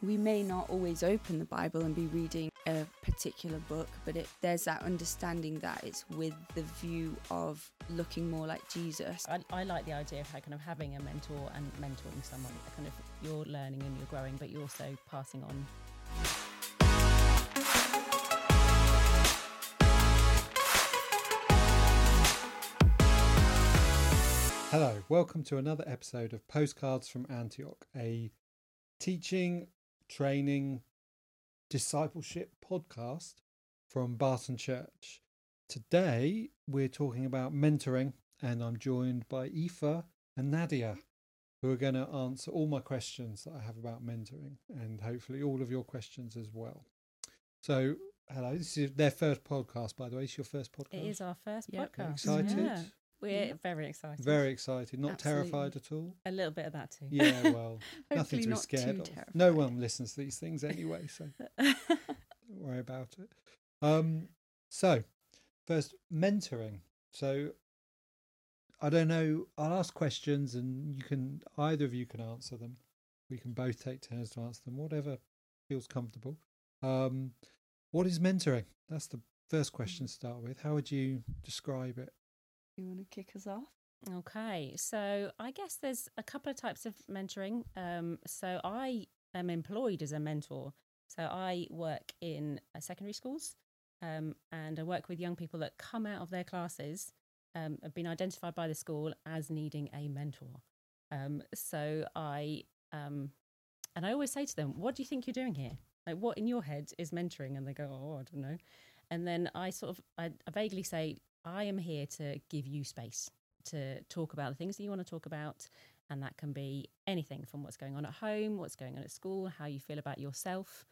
We may not always open the Bible and be reading a particular book, but there's that understanding that it's with the view of looking more like Jesus. I like the idea of kind of having a mentor and mentoring someone. Kind of you're learning and you're growing, but you're also passing on. Hello, welcome to another episode of Postcards from Antioch, a teaching, training, discipleship podcast from Barton Church. Today we're talking about mentoring, and I'm joined by Aoife and Nadia, who are going to answer all my questions that I have about mentoring, and hopefully all of your questions as well. So hello, this is their first podcast, by the way. It's your first podcast? It is our first podcast. Excited? Yeah. We're very excited. Very excited. Not Absolutely. Terrified at all. A little bit of that too. Yeah, well, nothing to be scared of. Terrified. No one listens to these things anyway, so don't worry about it. So, first, mentoring. So, I don't know, I'll ask questions and you can, either of you can answer them. We can both take turns to answer them, whatever feels comfortable. What is mentoring? That's the first question to start with. How would you describe it? You want to kick us off? Okay, so I guess there's a couple of types of mentoring. So I am employed as a mentor. So I work in secondary schools, and I work with young people that come out of their classes, have been identified by the school as needing a mentor. And I always say to them, what do you think you're doing here? Like, what in your head is mentoring? And they go, oh, I don't know. And then I vaguely say, I am here to give you space to talk about the things that you want to talk about, and that can be anything from what's going on at home, what's going on at school, how you feel about yourself.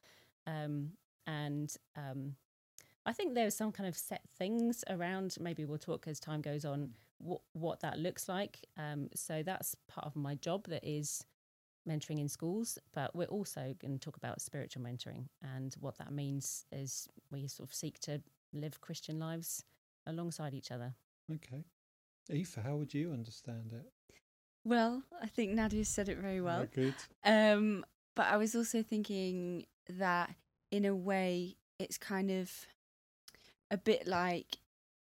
I think there's some kind of set things around, maybe we'll talk as time goes on, what that looks like. So that's part of my job, that is mentoring in schools, but we're also going to talk about spiritual mentoring, and what that means is we sort of seek to live Christian lives alongside each other. Okay. Aoife, how would you understand it? Well, I think Nadia said it very well. Good. But I was also thinking that in a way it's kind of a bit like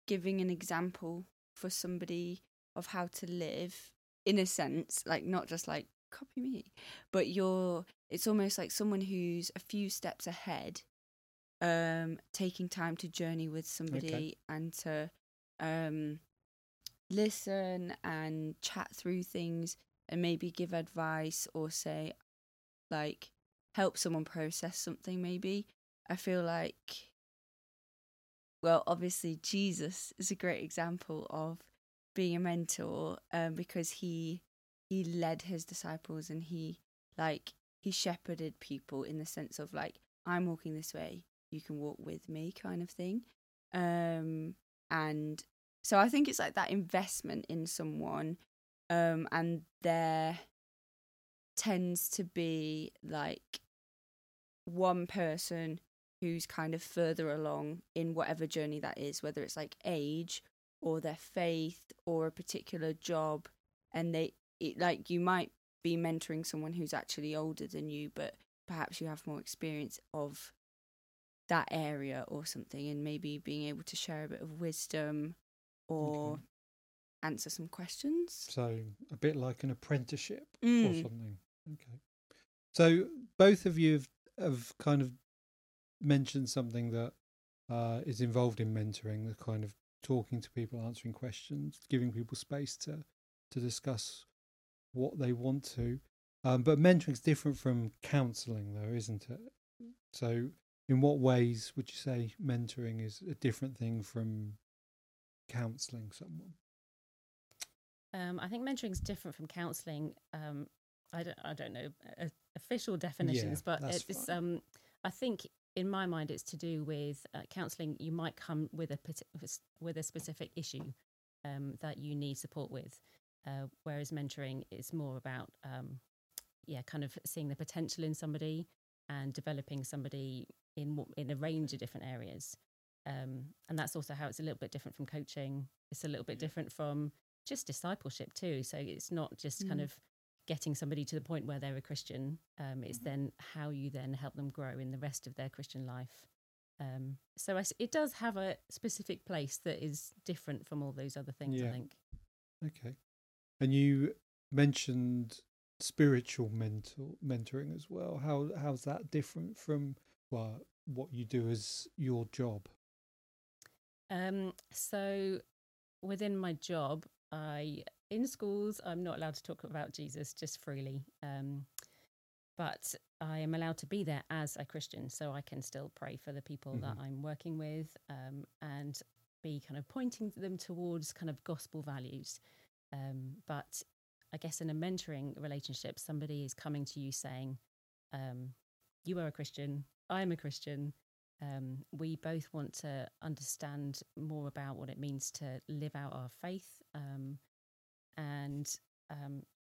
giving an example for somebody of how to live, in a sense, like not just like copy me, but it's almost like someone who's a few steps ahead, taking time to journey with somebody, okay, and to listen and chat through things and maybe give advice or say, like, help someone process something maybe. I feel like, well, obviously Jesus is a great example of being a mentor, because he led his disciples, and he shepherded people in the sense of like, I'm walking this way, you can walk with me kind of thing. And so I think it's like that investment in someone, and there tends to be like one person who's kind of further along in whatever journey that is, whether it's like age or their faith or a particular job, and you might be mentoring someone who's actually older than you, but perhaps you have more experience of that area or something, and maybe being able to share a bit of wisdom or answer some questions. So a bit like an apprenticeship or something. Okay. So both of you have kind of mentioned something that is involved in mentoring, the kind of talking to people, answering questions, giving people space to discuss what they want to. But mentoring is different from counselling though, isn't it? So in what ways would you say mentoring is a different thing from counselling someone? I think mentoring is different from counselling. I don't know official definitions, but it's fine. I think in my mind it's to do with counselling. You might come with a specific issue that you need support with, whereas mentoring is more about kind of seeing the potential in somebody and developing somebody in a range of different areas. And that's also how it's a little bit different from coaching. It's a little bit different from just discipleship too. So it's not just kind of getting somebody to the point where they're a Christian. It's then how you then help them grow in the rest of their Christian life. So it does have a specific place that is different from all those other things, I think. Okay. And you mentioned spiritual mentoring as well. How's that different from what you do as your job? So within my job, in schools, I'm not allowed to talk about Jesus just freely, but I am allowed to be there as a Christian, so I can still pray for the people that I'm working with, and be kind of pointing them towards kind of gospel values. But I guess in a mentoring relationship, somebody is coming to you saying, you are a Christian, I'm a Christian. We both want to understand more about what it means to live out our faith, and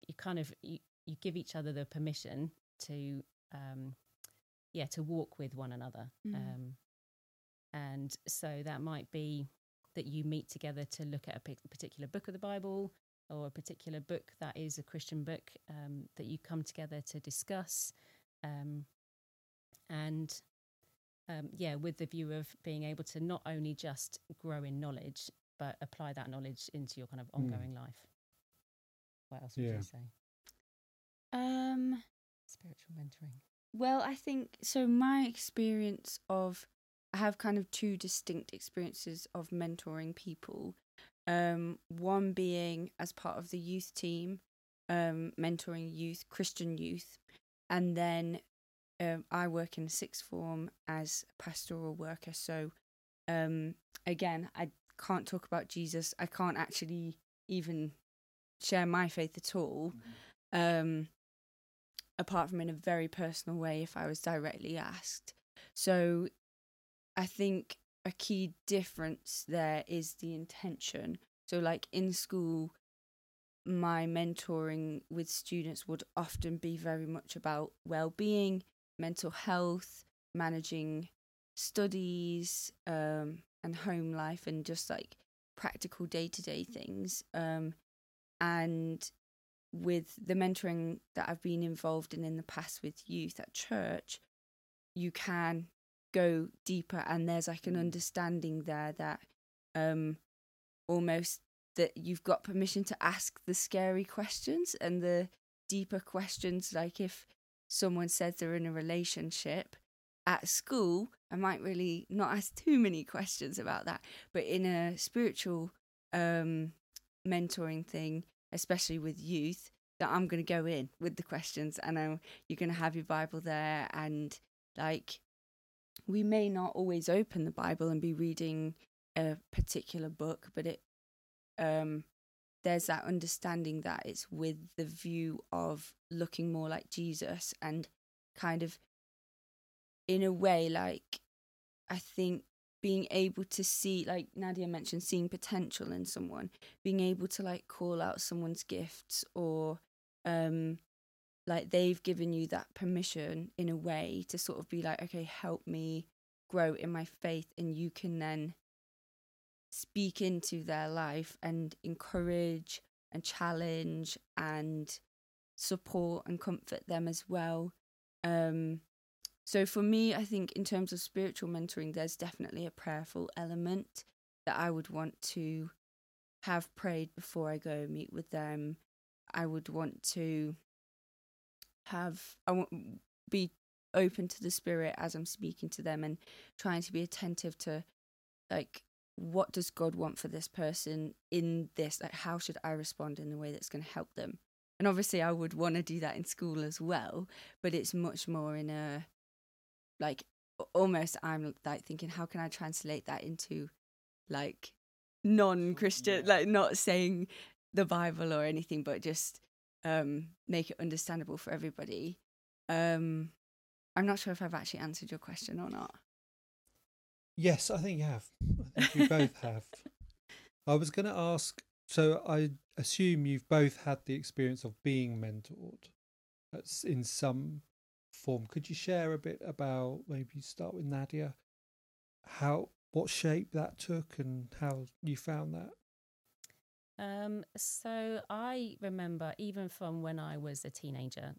you kind of you give each other the permission to walk with one another, and so that might be that you meet together to look at a particular book of the Bible, or a particular book that is a Christian book, that you come together to discuss, with the view of being able to not only just grow in knowledge, but apply that knowledge into your kind of ongoing life. What else would you say? Spiritual mentoring. Well, I think, so my experience I have kind of two distinct experiences of mentoring people. One being as part of the youth team, mentoring youth, Christian youth, and then I work in sixth form as a pastoral worker. So, again, I can't talk about Jesus. I can't actually even share my faith at all, apart from in a very personal way if I was directly asked. So I think a key difference there is the intention. So, like in school, my mentoring with students would often be very much about well-being, mental health, managing studies, and home life, and just like practical day-to-day things. And with the mentoring that I've been involved in the past with youth at church, you can go deeper, and there's like an understanding there that almost that you've got permission to ask the scary questions and the deeper questions. Like if someone says they're in a relationship at school, I might really not ask too many questions about that. But in a spiritual mentoring thing, especially with youth, that I'm going to go in with the questions, and you're going to have your Bible there, and like we may not always open the Bible and be reading a particular book, but it there's that understanding that it's with the view of looking more like Jesus, and kind of in a way, like I think being able to see, like Nadia mentioned, seeing potential in someone, being able to like call out someone's gifts, or like they've given you that permission in a way to sort of be like, okay, help me grow in my faith, and you can then speak into their life and encourage and challenge and support and comfort them as well. So for me, I think in terms of spiritual mentoring, there's definitely a prayerful element that I would want to have prayed before I go meet with them. I would want to be open to the Spirit as I'm speaking to them, and trying to be attentive to like, what does God want for this person in this? Like, how should I respond in a way that's going to help them? And obviously I would want to do that in school as well, but it's much more in a, like, almost I'm like thinking, how can I translate that into like non-Christian, like not saying the Bible or anything, but just make it understandable for everybody. I'm not sure if I've actually answered your question or not. Yes, I think you have. I think we both have. I was going to ask, so I assume you've both had the experience of being mentored in some form. Could you share a bit about, maybe start with Nadia, what shape that took and how you found that? So I remember even from when I was a teenager,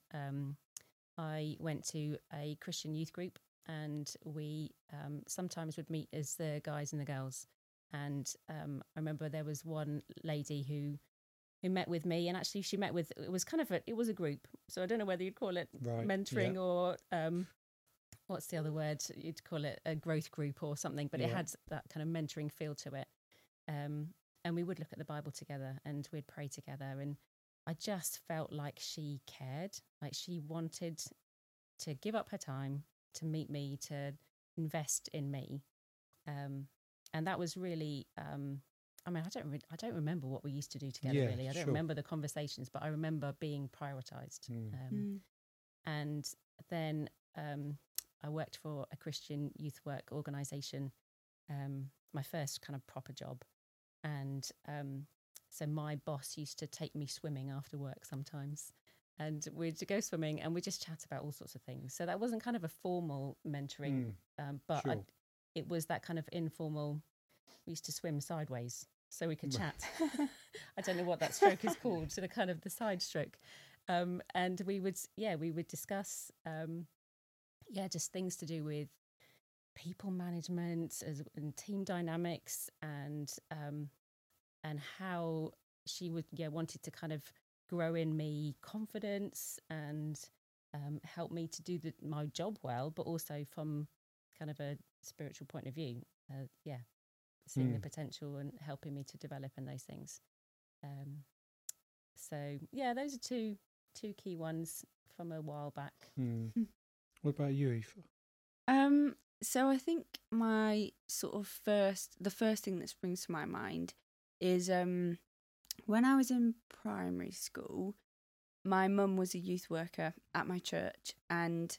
I went to a Christian youth group, and we sometimes would meet as the guys and the girls. And I remember there was one lady who met with me, and actually she met with, it was a group. So I don't know whether you'd call it mentoring or what's the other word? You'd call it a growth group or something, but it had that kind of mentoring feel to it. And we would look at the Bible together and we'd pray together. And I just felt like she cared, like she wanted to give up her time to meet me, to invest in me. And that was really, I don't remember what we used to do together really. I don't remember the conversations, but I remember being prioritised. And then I worked for a Christian youth work organisation, my first kind of proper job. And so my boss used to take me swimming after work sometimes, and we'd go swimming and we'd just chat about all sorts of things. So that wasn't kind of a formal mentoring, but it was that kind of informal, we used to swim sideways so we could chat. I don't know what that stroke is called, so the kind of the side stroke. And we would discuss, just things to do with people management and team dynamics, and how she would wanted to kind of grow in me confidence and help me to do my job well, but also from kind of a spiritual point of view, seeing the potential and helping me to develop in those things. Those are two key ones from a while back. What about you, Aoife? So I think my sort of the first thing that springs to my mind is when I was in primary school, my mum was a youth worker at my church, and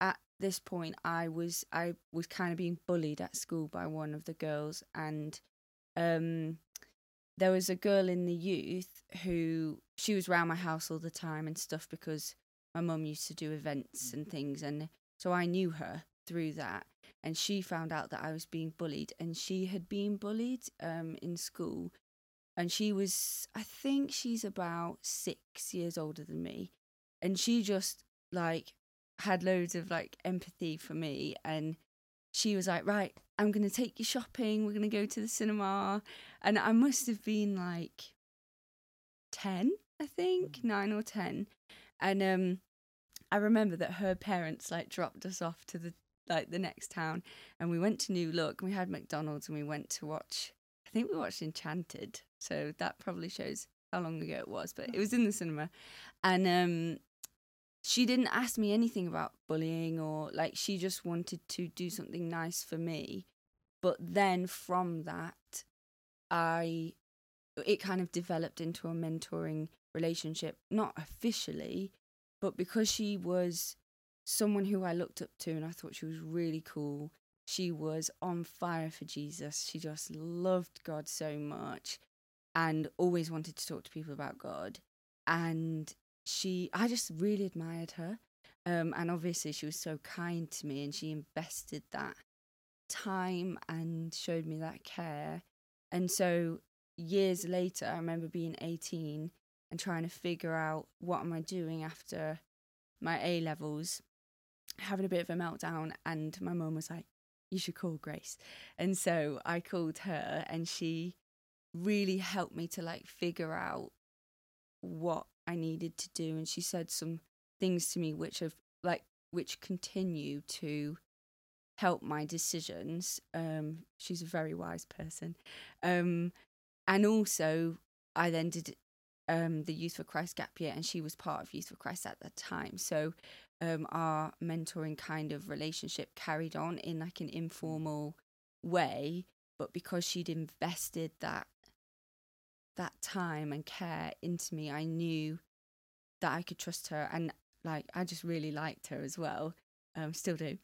at this point I was kind of being bullied at school by one of the girls, and there was a girl in the youth who, she was around my house all the time and stuff because my mum used to do events and things, and so I knew her through that. And she found out that I was being bullied, and she had been bullied in school. And she was, I think she's about 6 years older than me. And she just like had loads of like empathy for me. And she was like, right, I'm going to take you shopping. We're going to go to the cinema. And I must have been like 10, I think, 9 or 10. And I remember that her parents like dropped us off to the next town, and we went to New Look and we had McDonald's, and we went to watch, I think we watched Enchanted, so that probably shows how long ago it was, but it was in the cinema. And she didn't ask me anything about bullying, or like, she just wanted to do something nice for me. But then from that it kind of developed into a mentoring relationship, not officially, but because she was someone who I looked up to and I thought she was really cool. She was on fire for Jesus. She just loved God so much and always wanted to talk to people about God. And I just really admired her. And obviously she was so kind to me, and she invested that time and showed me that care. And so years later, I remember being 18 and trying to figure out, what am I doing after my A levels? Having a bit of a meltdown, and my mum was like, you should call Grace. And so I called her, and she really helped me to like figure out what I needed to do. And she said some things to me which continue to help my decisions. She's a very wise person. And also I then did the Youth for Christ gap year, and she was part of Youth for Christ at that time. So our mentoring kind of relationship carried on in like an informal way, but because she'd invested that time and care into me, I knew that I could trust her, and like I just really liked her as well, still do.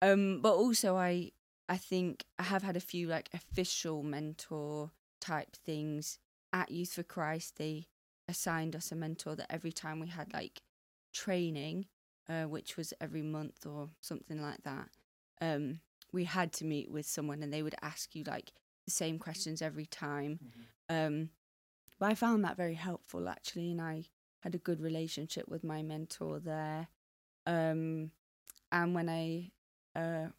But also I think I have had a few like official mentor type things at Youth for Christ. They assigned us a mentor that every time we had like training, which was every month or something like that, we had to meet with someone, and they would ask you like the same questions every time. But I found that very helpful, actually, and I had a good relationship with my mentor there. And when I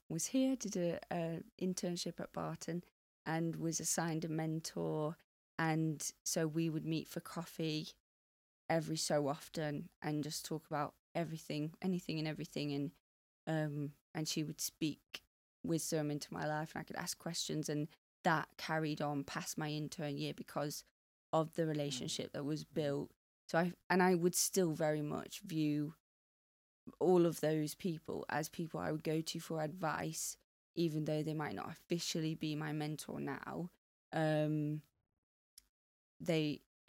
was here, did an internship at Barton and was assigned a mentor. And so we would meet for coffee every so often and just talk about everything, anything and everything. And she would speak wisdom into my life and I could ask questions. And that carried on past my intern year because of the relationship that was built. So I would still very much view all of those people as people I would go to for advice, even though they might not officially be my mentor now.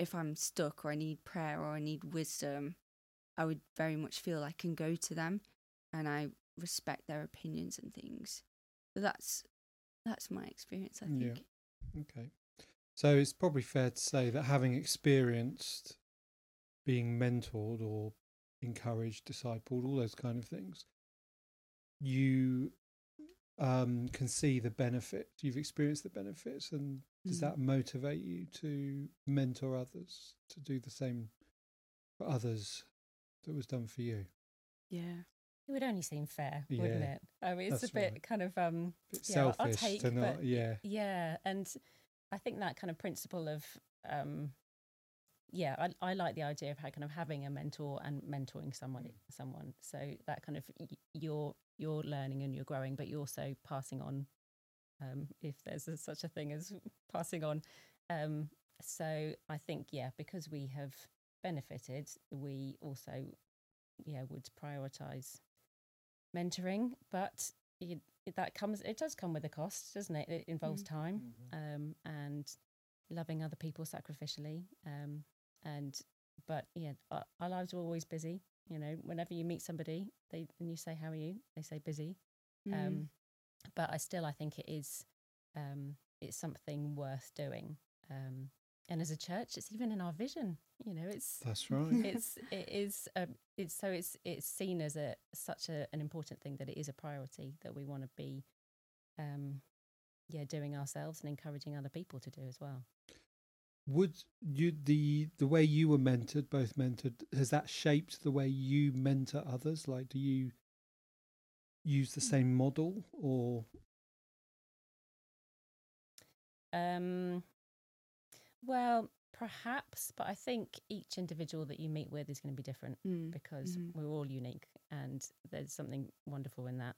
If I'm stuck or I need prayer or I need wisdom, I would very much feel I can go to them and I respect their opinions and things. So that's my experience, I think. Yeah. Okay. So it's probably fair to say that having experienced being mentored or encouraged, discipled, all those kind of things, you can see the benefit. You've experienced the benefits, and does that motivate you to mentor others, to do the same for others that was done for you? Yeah. It would only seem fair, wouldn't it? I mean, it's a bit right. kind of bit selfish I'll take, to not, but, yeah. And I think that kind of principle of I like the idea of how kind of having a mentor and mentoring someone. So that kind of you're learning and you're growing, but you're also passing on. If there's such a thing as passing on. So I think, because we have benefited, we also, would prioritise mentoring. But it does come with a cost, doesn't it? It involves time and loving other people sacrificially. Our lives are always busy. You know, whenever you meet somebody and you say, how are you? They say busy. But I think it is it's something worth doing. And as a church, it's even in our vision. You know, that's right. It's seen as such an important thing that it is a priority that we want to be, doing ourselves and encouraging other people to do as well. Would you the way you were mentored, both mentored, has that shaped the way you mentor others? Like, do you use the same model or? Well, perhaps, but I think each individual that you meet with is going to be different because we're all unique and there's something wonderful in that.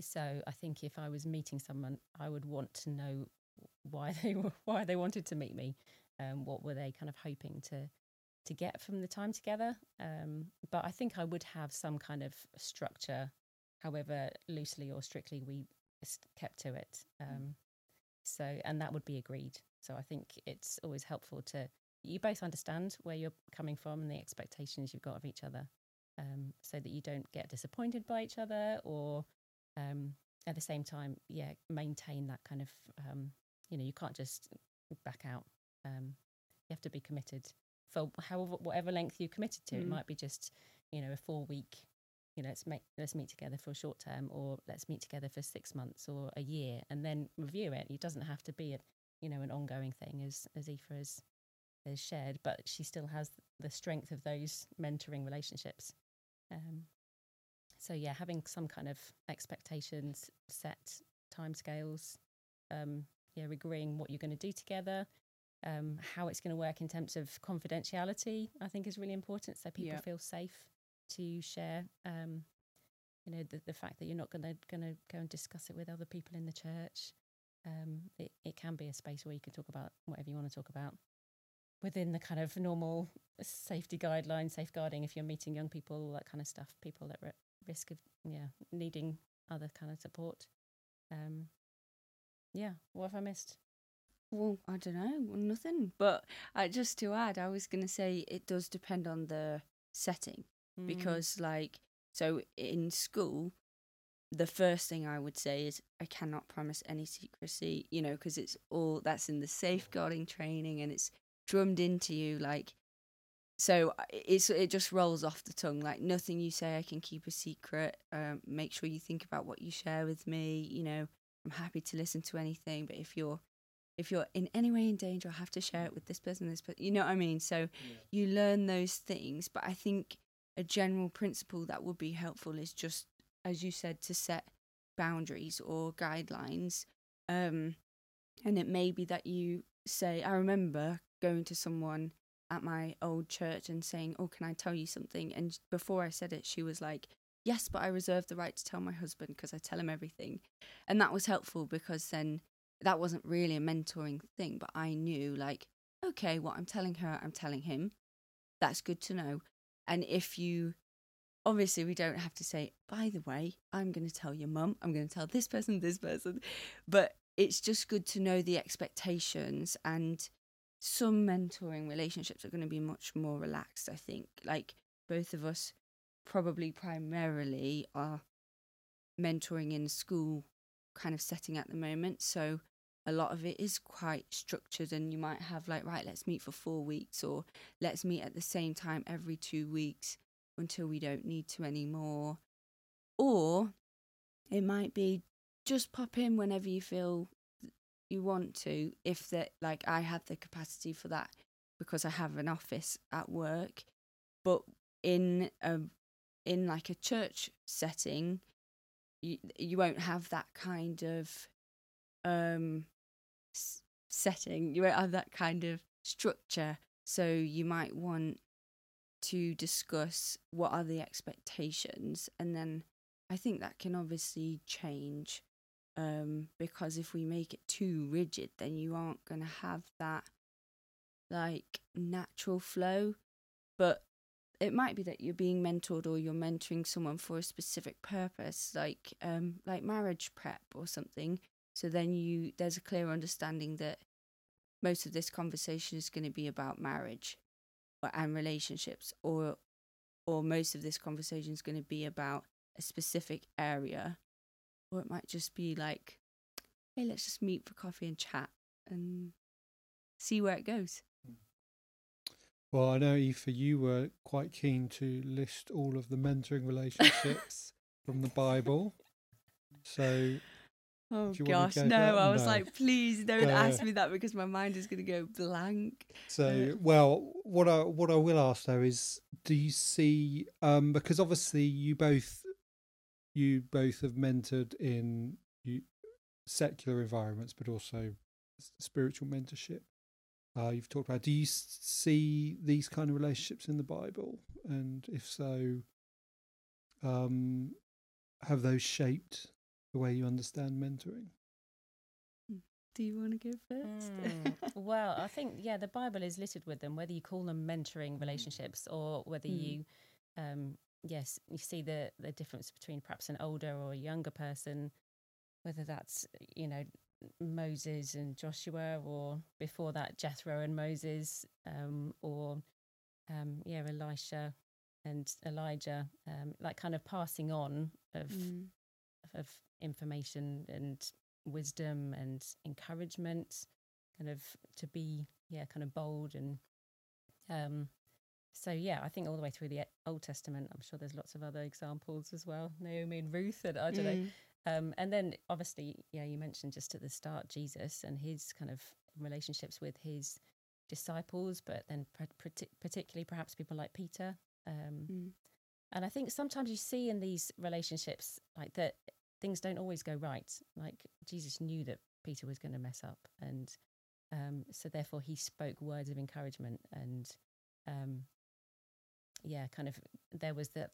So I think if I was meeting someone, I would want to know why they wanted to meet me. What were they kind of hoping to get from the time together, but I think I would have some kind of structure, however loosely or strictly we kept to it. So, and that would be agreed. So I think it's always helpful to you both understand where you're coming from and the expectations you've got of each other, so that you don't get disappointed by each other, or at the same time, maintain that kind of you can't just back out. You have to be committed. For whatever length you committed to, it might be just, a 4-week, let's meet together for a short term, or let's meet together for 6 months or a year, and then review it. It doesn't have to be an ongoing thing, as Aoife has shared, but she still has the strength of those mentoring relationships. Having some kind of expectations, set timescales, agreeing what you're going to do together. How it's going to work in terms of confidentiality, I think, is really important. So people feel safe to share, the fact that you're not going to go and discuss it with other people in the church. It can be a space where you can talk about whatever you want to talk about within the kind of normal safety guidelines, safeguarding if you're meeting young people, all that kind of stuff, people that are at risk of needing other kind of support. What have I missed? Well, I don't know, nothing. But just to add, I was going to say it does depend on the setting because, so in school, the first thing I would say is I cannot promise any secrecy, because it's all that's in the safeguarding training and it's drummed into you. So it just rolls off the tongue. Like, nothing you say I can keep a secret. Make sure you think about what you share with me. I'm happy to listen to anything, but if you're in any way in danger, I have to share it with this person, this person, you know what I mean? So you learn those things. But I think a general principle that would be helpful is just, as you said, to set boundaries or guidelines. And it may be that you say, I remember going to someone at my old church and saying, oh, can I tell you something? And before I said it, she was like, yes, but I reserve the right to tell my husband because I tell him everything. And that was helpful because then that wasn't really a mentoring thing, but I knew, like, okay, what I'm telling her, I'm telling him. That's good to know. And if you, obviously we don't have to say, by the way, I'm going to tell your mum, I'm going to tell this person, but it's just good to know the expectations. And some mentoring relationships are going to be much more relaxed, I think. Like, both of us probably primarily are mentoring in school kind of setting at the moment, so a lot of it is quite structured, and you might have like, right, let's meet for 4 weeks, or let's meet at the same time every 2 weeks until we don't need to anymore. Or it might be just pop in whenever you feel you want to, if that, like, I had the capacity for that because I have an office at work. But in like a church setting, you won't have that kind of setting. You won't have that kind of structure. So you might want to discuss what are the expectations. And then I think that can obviously change, because if we make it too rigid, then you aren't going to have that, like, natural flow. But it might be that you're being mentored or you're mentoring someone for a specific purpose, like marriage prep or something. So then there's a clear understanding that most of this conversation is going to be about marriage and relationships, or most of this conversation is going to be about a specific area. Or it might just be like, hey, let's just meet for coffee and chat and see where it goes. Well, I know, Aoife, you were quite keen to list all of the mentoring relationships from the Bible. So, oh gosh, no! I was like, please don't ask me that because my mind is going to go blank. So, well, what I will ask though is, do you see? Because obviously, you both have mentored in secular environments, but also spiritual mentorship. You've talked about, do you see these kind of relationships in the Bible? And if so, have those shaped the way you understand mentoring? Do you want to go first? Well, I think, the Bible is littered with them, whether you call them mentoring relationships or whether you see the difference between perhaps an older or a younger person, whether that's, Moses and Joshua, or before that Jethro and Moses, or Elisha and Elijah, like kind of passing on of information and wisdom and encouragement, kind of to be kind of bold, and so I think all the way through the Old Testament. I'm sure there's lots of other examples as well, Naomi and Ruth, and I don't know. And then obviously, you mentioned just at the start, Jesus and his kind of relationships with his disciples, but then particularly perhaps people like Peter. And I think sometimes you see in these relationships like that things don't always go right. Like Jesus knew that Peter was going to mess up. And so therefore he spoke words of encouragement, and kind of there was that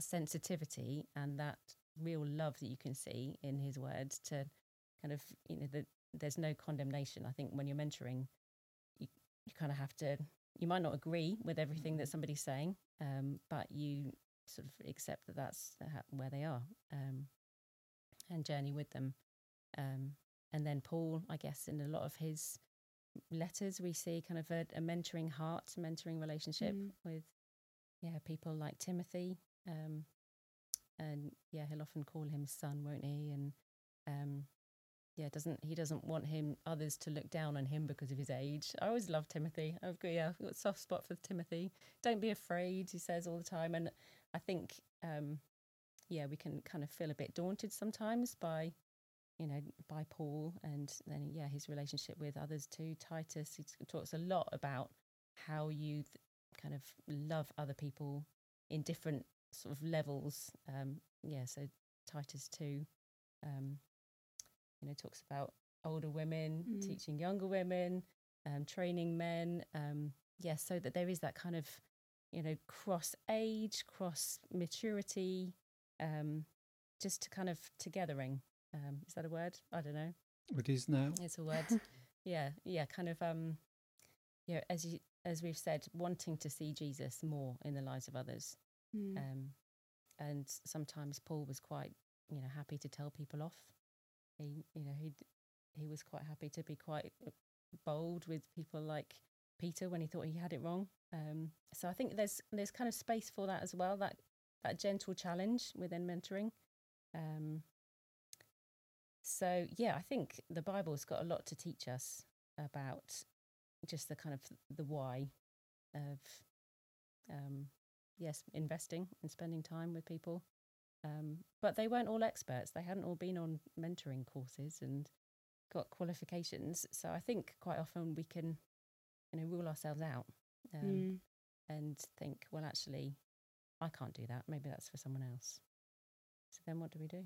sensitivity and that real love that you can see in his words to kind of, there's no condemnation. I think when you're mentoring, you kind of have to, you might not agree with everything that somebody's saying, but you sort of accept that that's where they are, and journey with them. And then Paul, I guess, in a lot of his letters, we see kind of a mentoring heart, mentoring relationship with, people like Timothy. He'll often call him son, won't he? And doesn't want others to look down on him because of his age. I always love Timothy. I've got a soft spot for Timothy. Don't be afraid, he says all the time. And I think we can kind of feel a bit daunted sometimes by you know, by Paul, and then, yeah, his relationship with others too. Titus, he talks a lot about how you kind of love other people in different sort of levels. Yeah, so Titus 2, you know, talks about older women, teaching younger women, training men. Yeah, so that there is that kind of, you know, cross age, cross maturity, just to kind of togethering. Is that a word? I don't know. It is now. It's a word. Yeah, kind of, yeah, as we've said, wanting to see Jesus more in the lives of others. And sometimes Paul was quite, you know, happy to tell people off. He was quite happy to be quite bold with people like Peter when he thought he had it wrong. So I think there's kind of space for that as well, that gentle challenge within mentoring. So yeah, I think the Bible's got a lot to teach us about just the kind of the why of yes, investing and spending time with people. But they weren't all experts. They hadn't all been on mentoring courses and got qualifications. So I think quite often we can, you know, rule ourselves out and think, well, actually, I can't do that. Maybe that's for someone else. So then what do we do?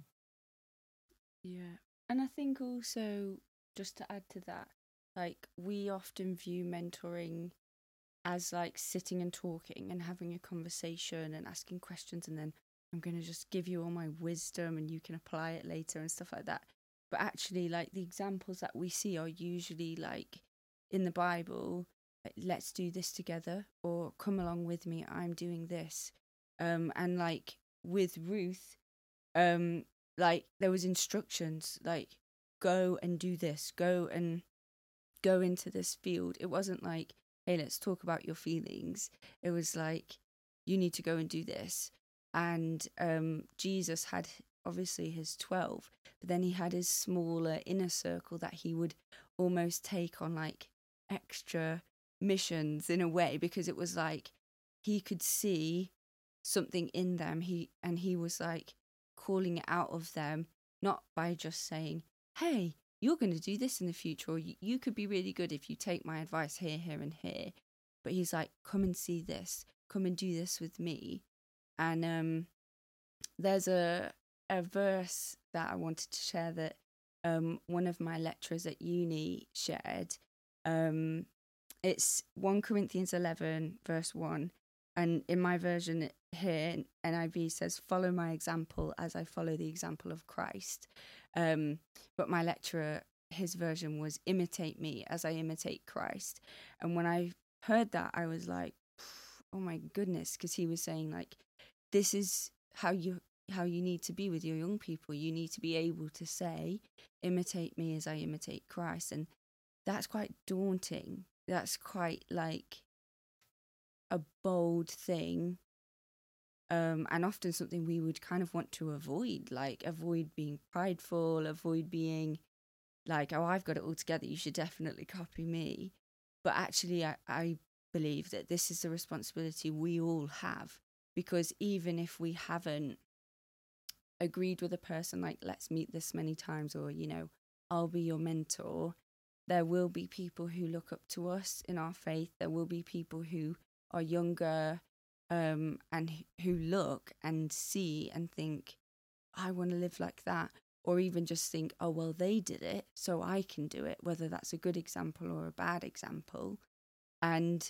Yeah. And I think also, just to add to that, like, we often view mentoring as like sitting and talking and having a conversation and asking questions, and then I'm going to just give you all my wisdom and you can apply it later and stuff like that. But actually, like, the examples that we see are usually like in the Bible, like, let's do this together, or come along with me, I'm doing this. And like with Ruth, like there was instructions, like go and do this, go into this field. It wasn't like, hey, let's talk about your feelings. It was like, you need to go and do this. And Jesus had obviously his 12, but then he had his smaller inner circle that he would almost take on like extra missions in a way, because it was like he could see something in them. He was like calling it out of them, not by just saying, hey, you're going to do this in the future, or you could be really good if you take my advice here, here, and here. But he's like, come and see this, come and do this with me. And there's a verse that I wanted to share that one of my lecturers at uni shared. It's 1 Corinthians 11, verse 1. And in my version here, NIV says, follow my example as I follow the example of Christ. But my lecturer, his version was, imitate me as I imitate Christ. And when I heard that, I was like, oh my goodness, because he was saying, like, this is how you need to be with your young people. You need to be able to say, imitate me as I imitate Christ. And that's quite daunting. That's quite like a bold thing, and often something we would kind of want to avoid, like avoid being prideful, avoid being like, oh, I've got it all together, you should definitely copy me. But actually, I believe that this is the responsibility we all have, because even if we haven't agreed with a person, like, let's meet this many times, or, you know, I'll be your mentor, there will be people who look up to us in our faith. There will be people who are younger and who look and see and think, I want to live like that, or even just think, oh, well, they did it, so I can do it, whether that's a good example or a bad example. And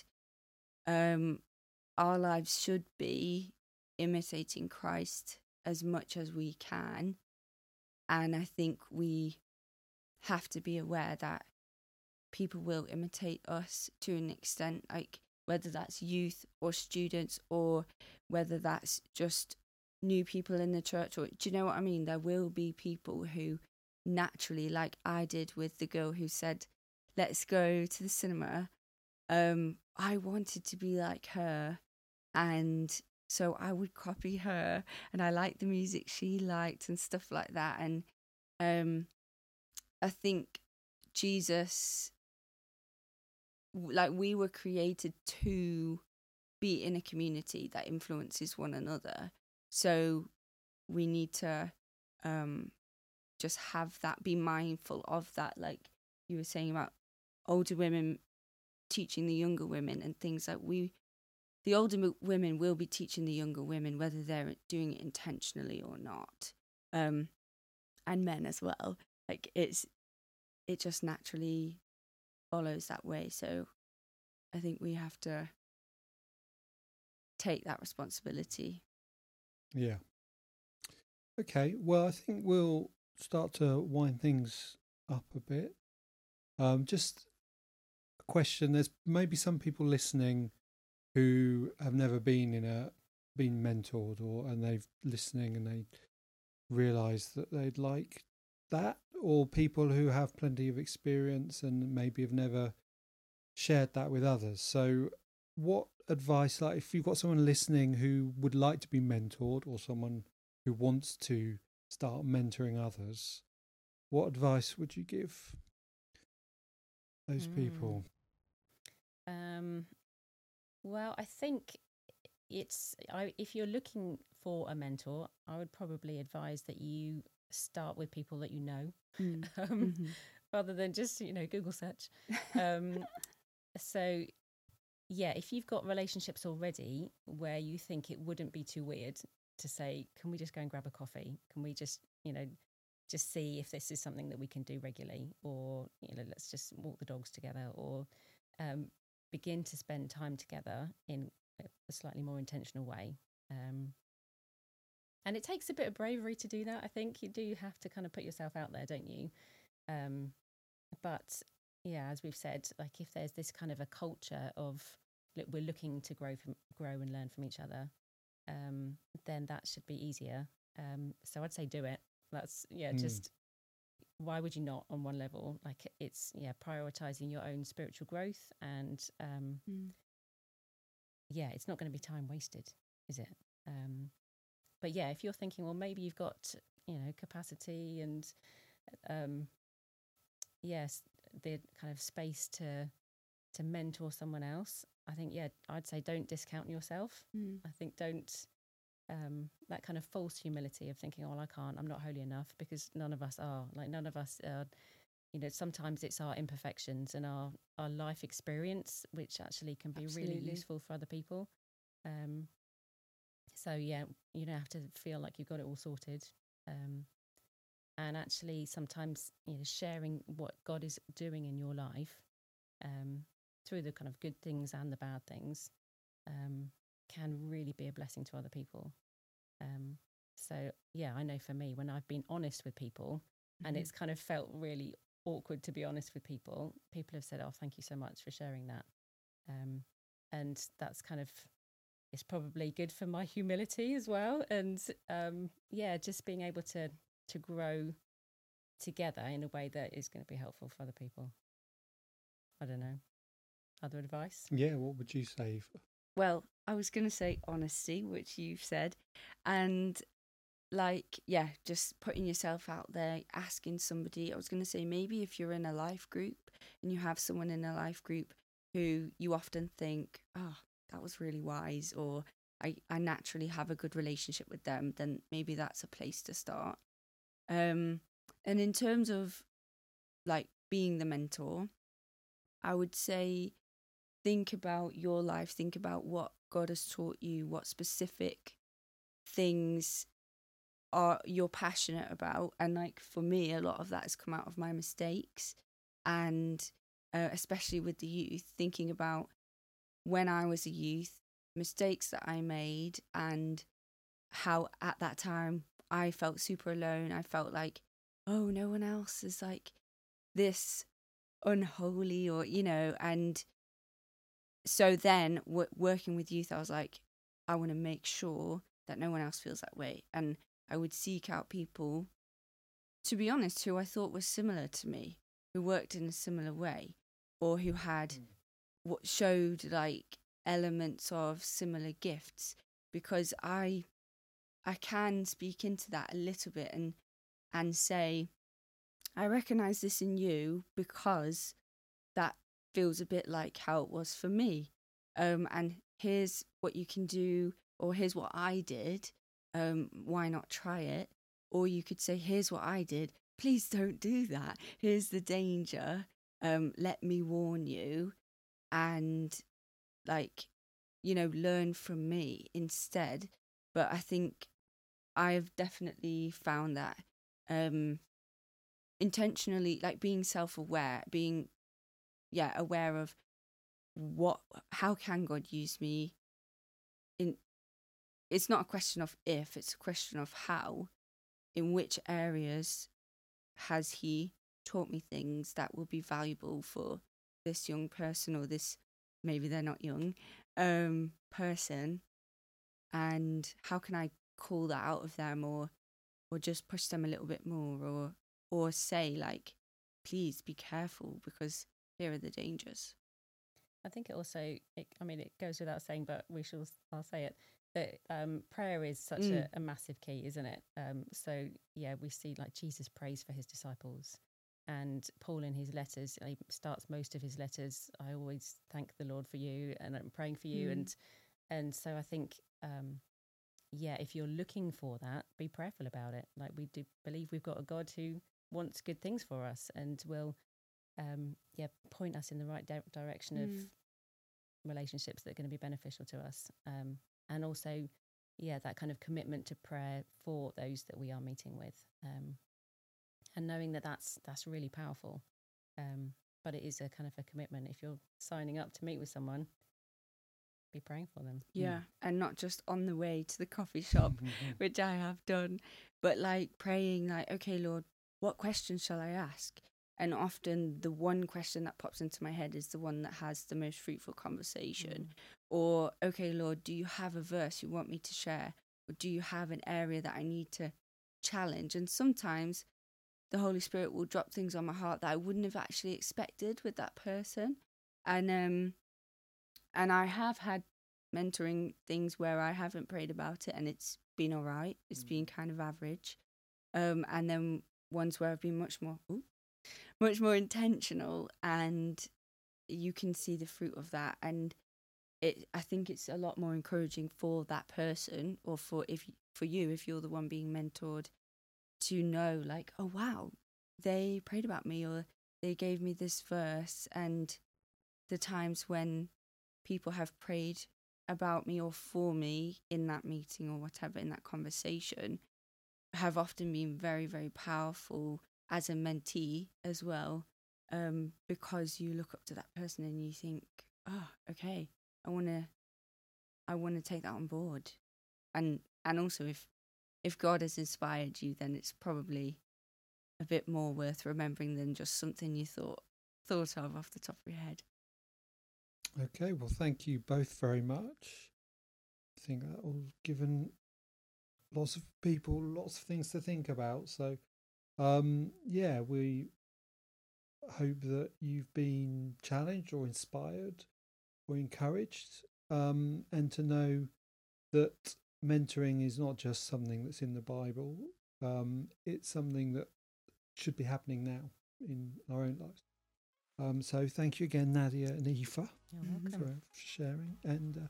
our lives should be imitating Christ as much as we can. And I think we have to be aware that people will imitate us to an extent, like whether that's youth or students, or whether that's just new people in the church, or do you know what I mean? There will be people who naturally, like I did with the girl who said, let's go to the cinema. I wanted to be like her, and so I would copy her, and I liked the music she liked and stuff like that. And I think Jesus, like, we were created to be in a community that influences one another, so we need to just have that, be mindful of that, like you were saying about older women teaching the younger women and things like the older women will be teaching the younger women, whether they're doing it intentionally or not, and men as well. Like it just naturally follows that way. So I think we have to take that responsibility. Yeah. Okay. Well, I think we'll start to wind things up a bit. Just a question. There's maybe some people listening who have never been mentored, and they've listening and they realise that they'd like that, or people who have plenty of experience and maybe have never shared that with others. So what advice, like if you've got someone listening who would like to be mentored or someone who wants to start mentoring others, what advice would you give those people? Well, I think if you're looking for a mentor, I would probably advise that you start with people that you know, rather than just, Google search. So, yeah, if you've got relationships already where you think it wouldn't be too weird to say, can we just go and grab a coffee? Can we just, just see if this is something that we can do regularly, or, let's just walk the dogs together, or begin to spend time together in a slightly more intentional way. And it takes a bit of bravery to do that. I think you do have to kind of put yourself out there, don't you? But yeah, as we've said, like if there's this kind of a culture of, look, we're looking to grow and learn from each other, then that should be easier. So I'd say do it. That's, just why would you not on one level? Like it's, prioritizing your own spiritual growth and, it's not going to be time wasted, is it? But yeah, if you're thinking, well, maybe you've got, capacity and, the kind of space to mentor someone else, I think, I'd say don't discount yourself. I think don't, that kind of false humility of thinking, oh, I can't, I'm not holy enough, because none of us are. Like none of us are, sometimes it's our imperfections and our life experience, which actually can be really useful for other people. So, you don't have to feel like you've got it all sorted. And actually sometimes, sharing what God is doing in your life through the kind of good things and the bad things can really be a blessing to other people. I know for me, when I've been honest with people and it's kind of felt really awkward to be honest with people, people have said, oh, thank you so much for sharing that. And that's kind of... it's probably good for my humility as well. And just being able to grow together in a way that is going to be helpful for other people. I don't know. Other advice? Yeah, what would you say? Well, I was going to say honesty, which you've said. And just putting yourself out there, asking somebody. I was going to say maybe if you're in a life group and you have someone in a life group who you often think, oh, that was really wise, or I naturally have a good relationship with them, then maybe that's a place to start. And in terms of being the mentor, I would say think about your life, think about what God has taught you, what specific things you're passionate about. And for me, a lot of that has come out of my mistakes, and especially with the youth, thinking about when I was a youth, mistakes that I made, and how at that time I felt super alone. I felt like, oh, no one else is this unholy, or, and so then working with youth, I was like, I want to make sure that no one else feels that way. And I would seek out people, to be honest, who I thought were similar to me, who worked in a similar way, or who had... what showed elements of similar gifts, because I can speak into that a little bit and say, I recognize this in you because that feels a bit like how it was for me, and here's what you can do, or here's what I did, why not try it? Or you could say, here's what I did, please don't do that. Here's the danger. Let me warn you. And like, you know, learn from me instead. But I think I've definitely found that intentionally, like being self-aware, being aware of how can God use me. It's not a question of if, it's a question of how. In which areas has he taught me things that will be valuable for this young person, or this, maybe they're not young, person, and how can I call that out of them, or just push them a little bit more, or say like, please be careful because here are the dangers. I think it also, it goes without saying, but I'll say it, that prayer is such a massive key, isn't it? We see like Jesus prays for his disciples, and Paul in his letters, he starts most of his letters, I always thank the Lord for you, and I'm praying for you. And so I think, if you're looking for that, be prayerful about it. Like, we do believe we've got a God who wants good things for us and will point us in the right direction of relationships that are going to be beneficial to us, and also that kind of commitment to prayer for those that we are meeting with, and knowing that that's really powerful, but it is a kind of a commitment. If you're signing up to meet with someone, be praying for them, and not just on the way to the coffee shop which I have done, but like praying like, okay Lord, what questions shall I ask? And often the one question that pops into my head is the one that has the most fruitful conversation. Or, okay, Lord, do you have a verse you want me to share? Or do you have an area that I need to challenge? And sometimes the Holy Spirit will drop things on my heart that I wouldn't have actually expected with that person. And I have had mentoring things where I haven't prayed about it and it's been all right. It's been kind of average. And then ones where I've been much more intentional, and you can see the fruit of that. And I think it's a lot more encouraging for that person, or for you if you're the one being mentored, to know like, oh wow, they prayed about me, or they gave me this verse. And the times when people have prayed about me or for me in that meeting or whatever, in that conversation, have often been very, very powerful as a mentee as well, because you look up to that person and you think, oh, okay, I want to take that on board. And also if God has inspired you, then it's probably a bit more worth remembering than just something you thought of off the top of your head. Okay, well, thank you both very much. I think that will have given lots of people lots of things to think about, so... we hope that you've been challenged or inspired or encouraged, and to know that mentoring is not just something that's in the Bible, it's something that should be happening now in our own lives. So thank you again, Nadia and Aoife, for sharing, and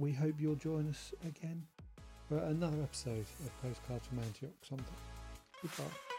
we hope you'll join us again for another episode of Postcards from Antioch sometime. Goodbye.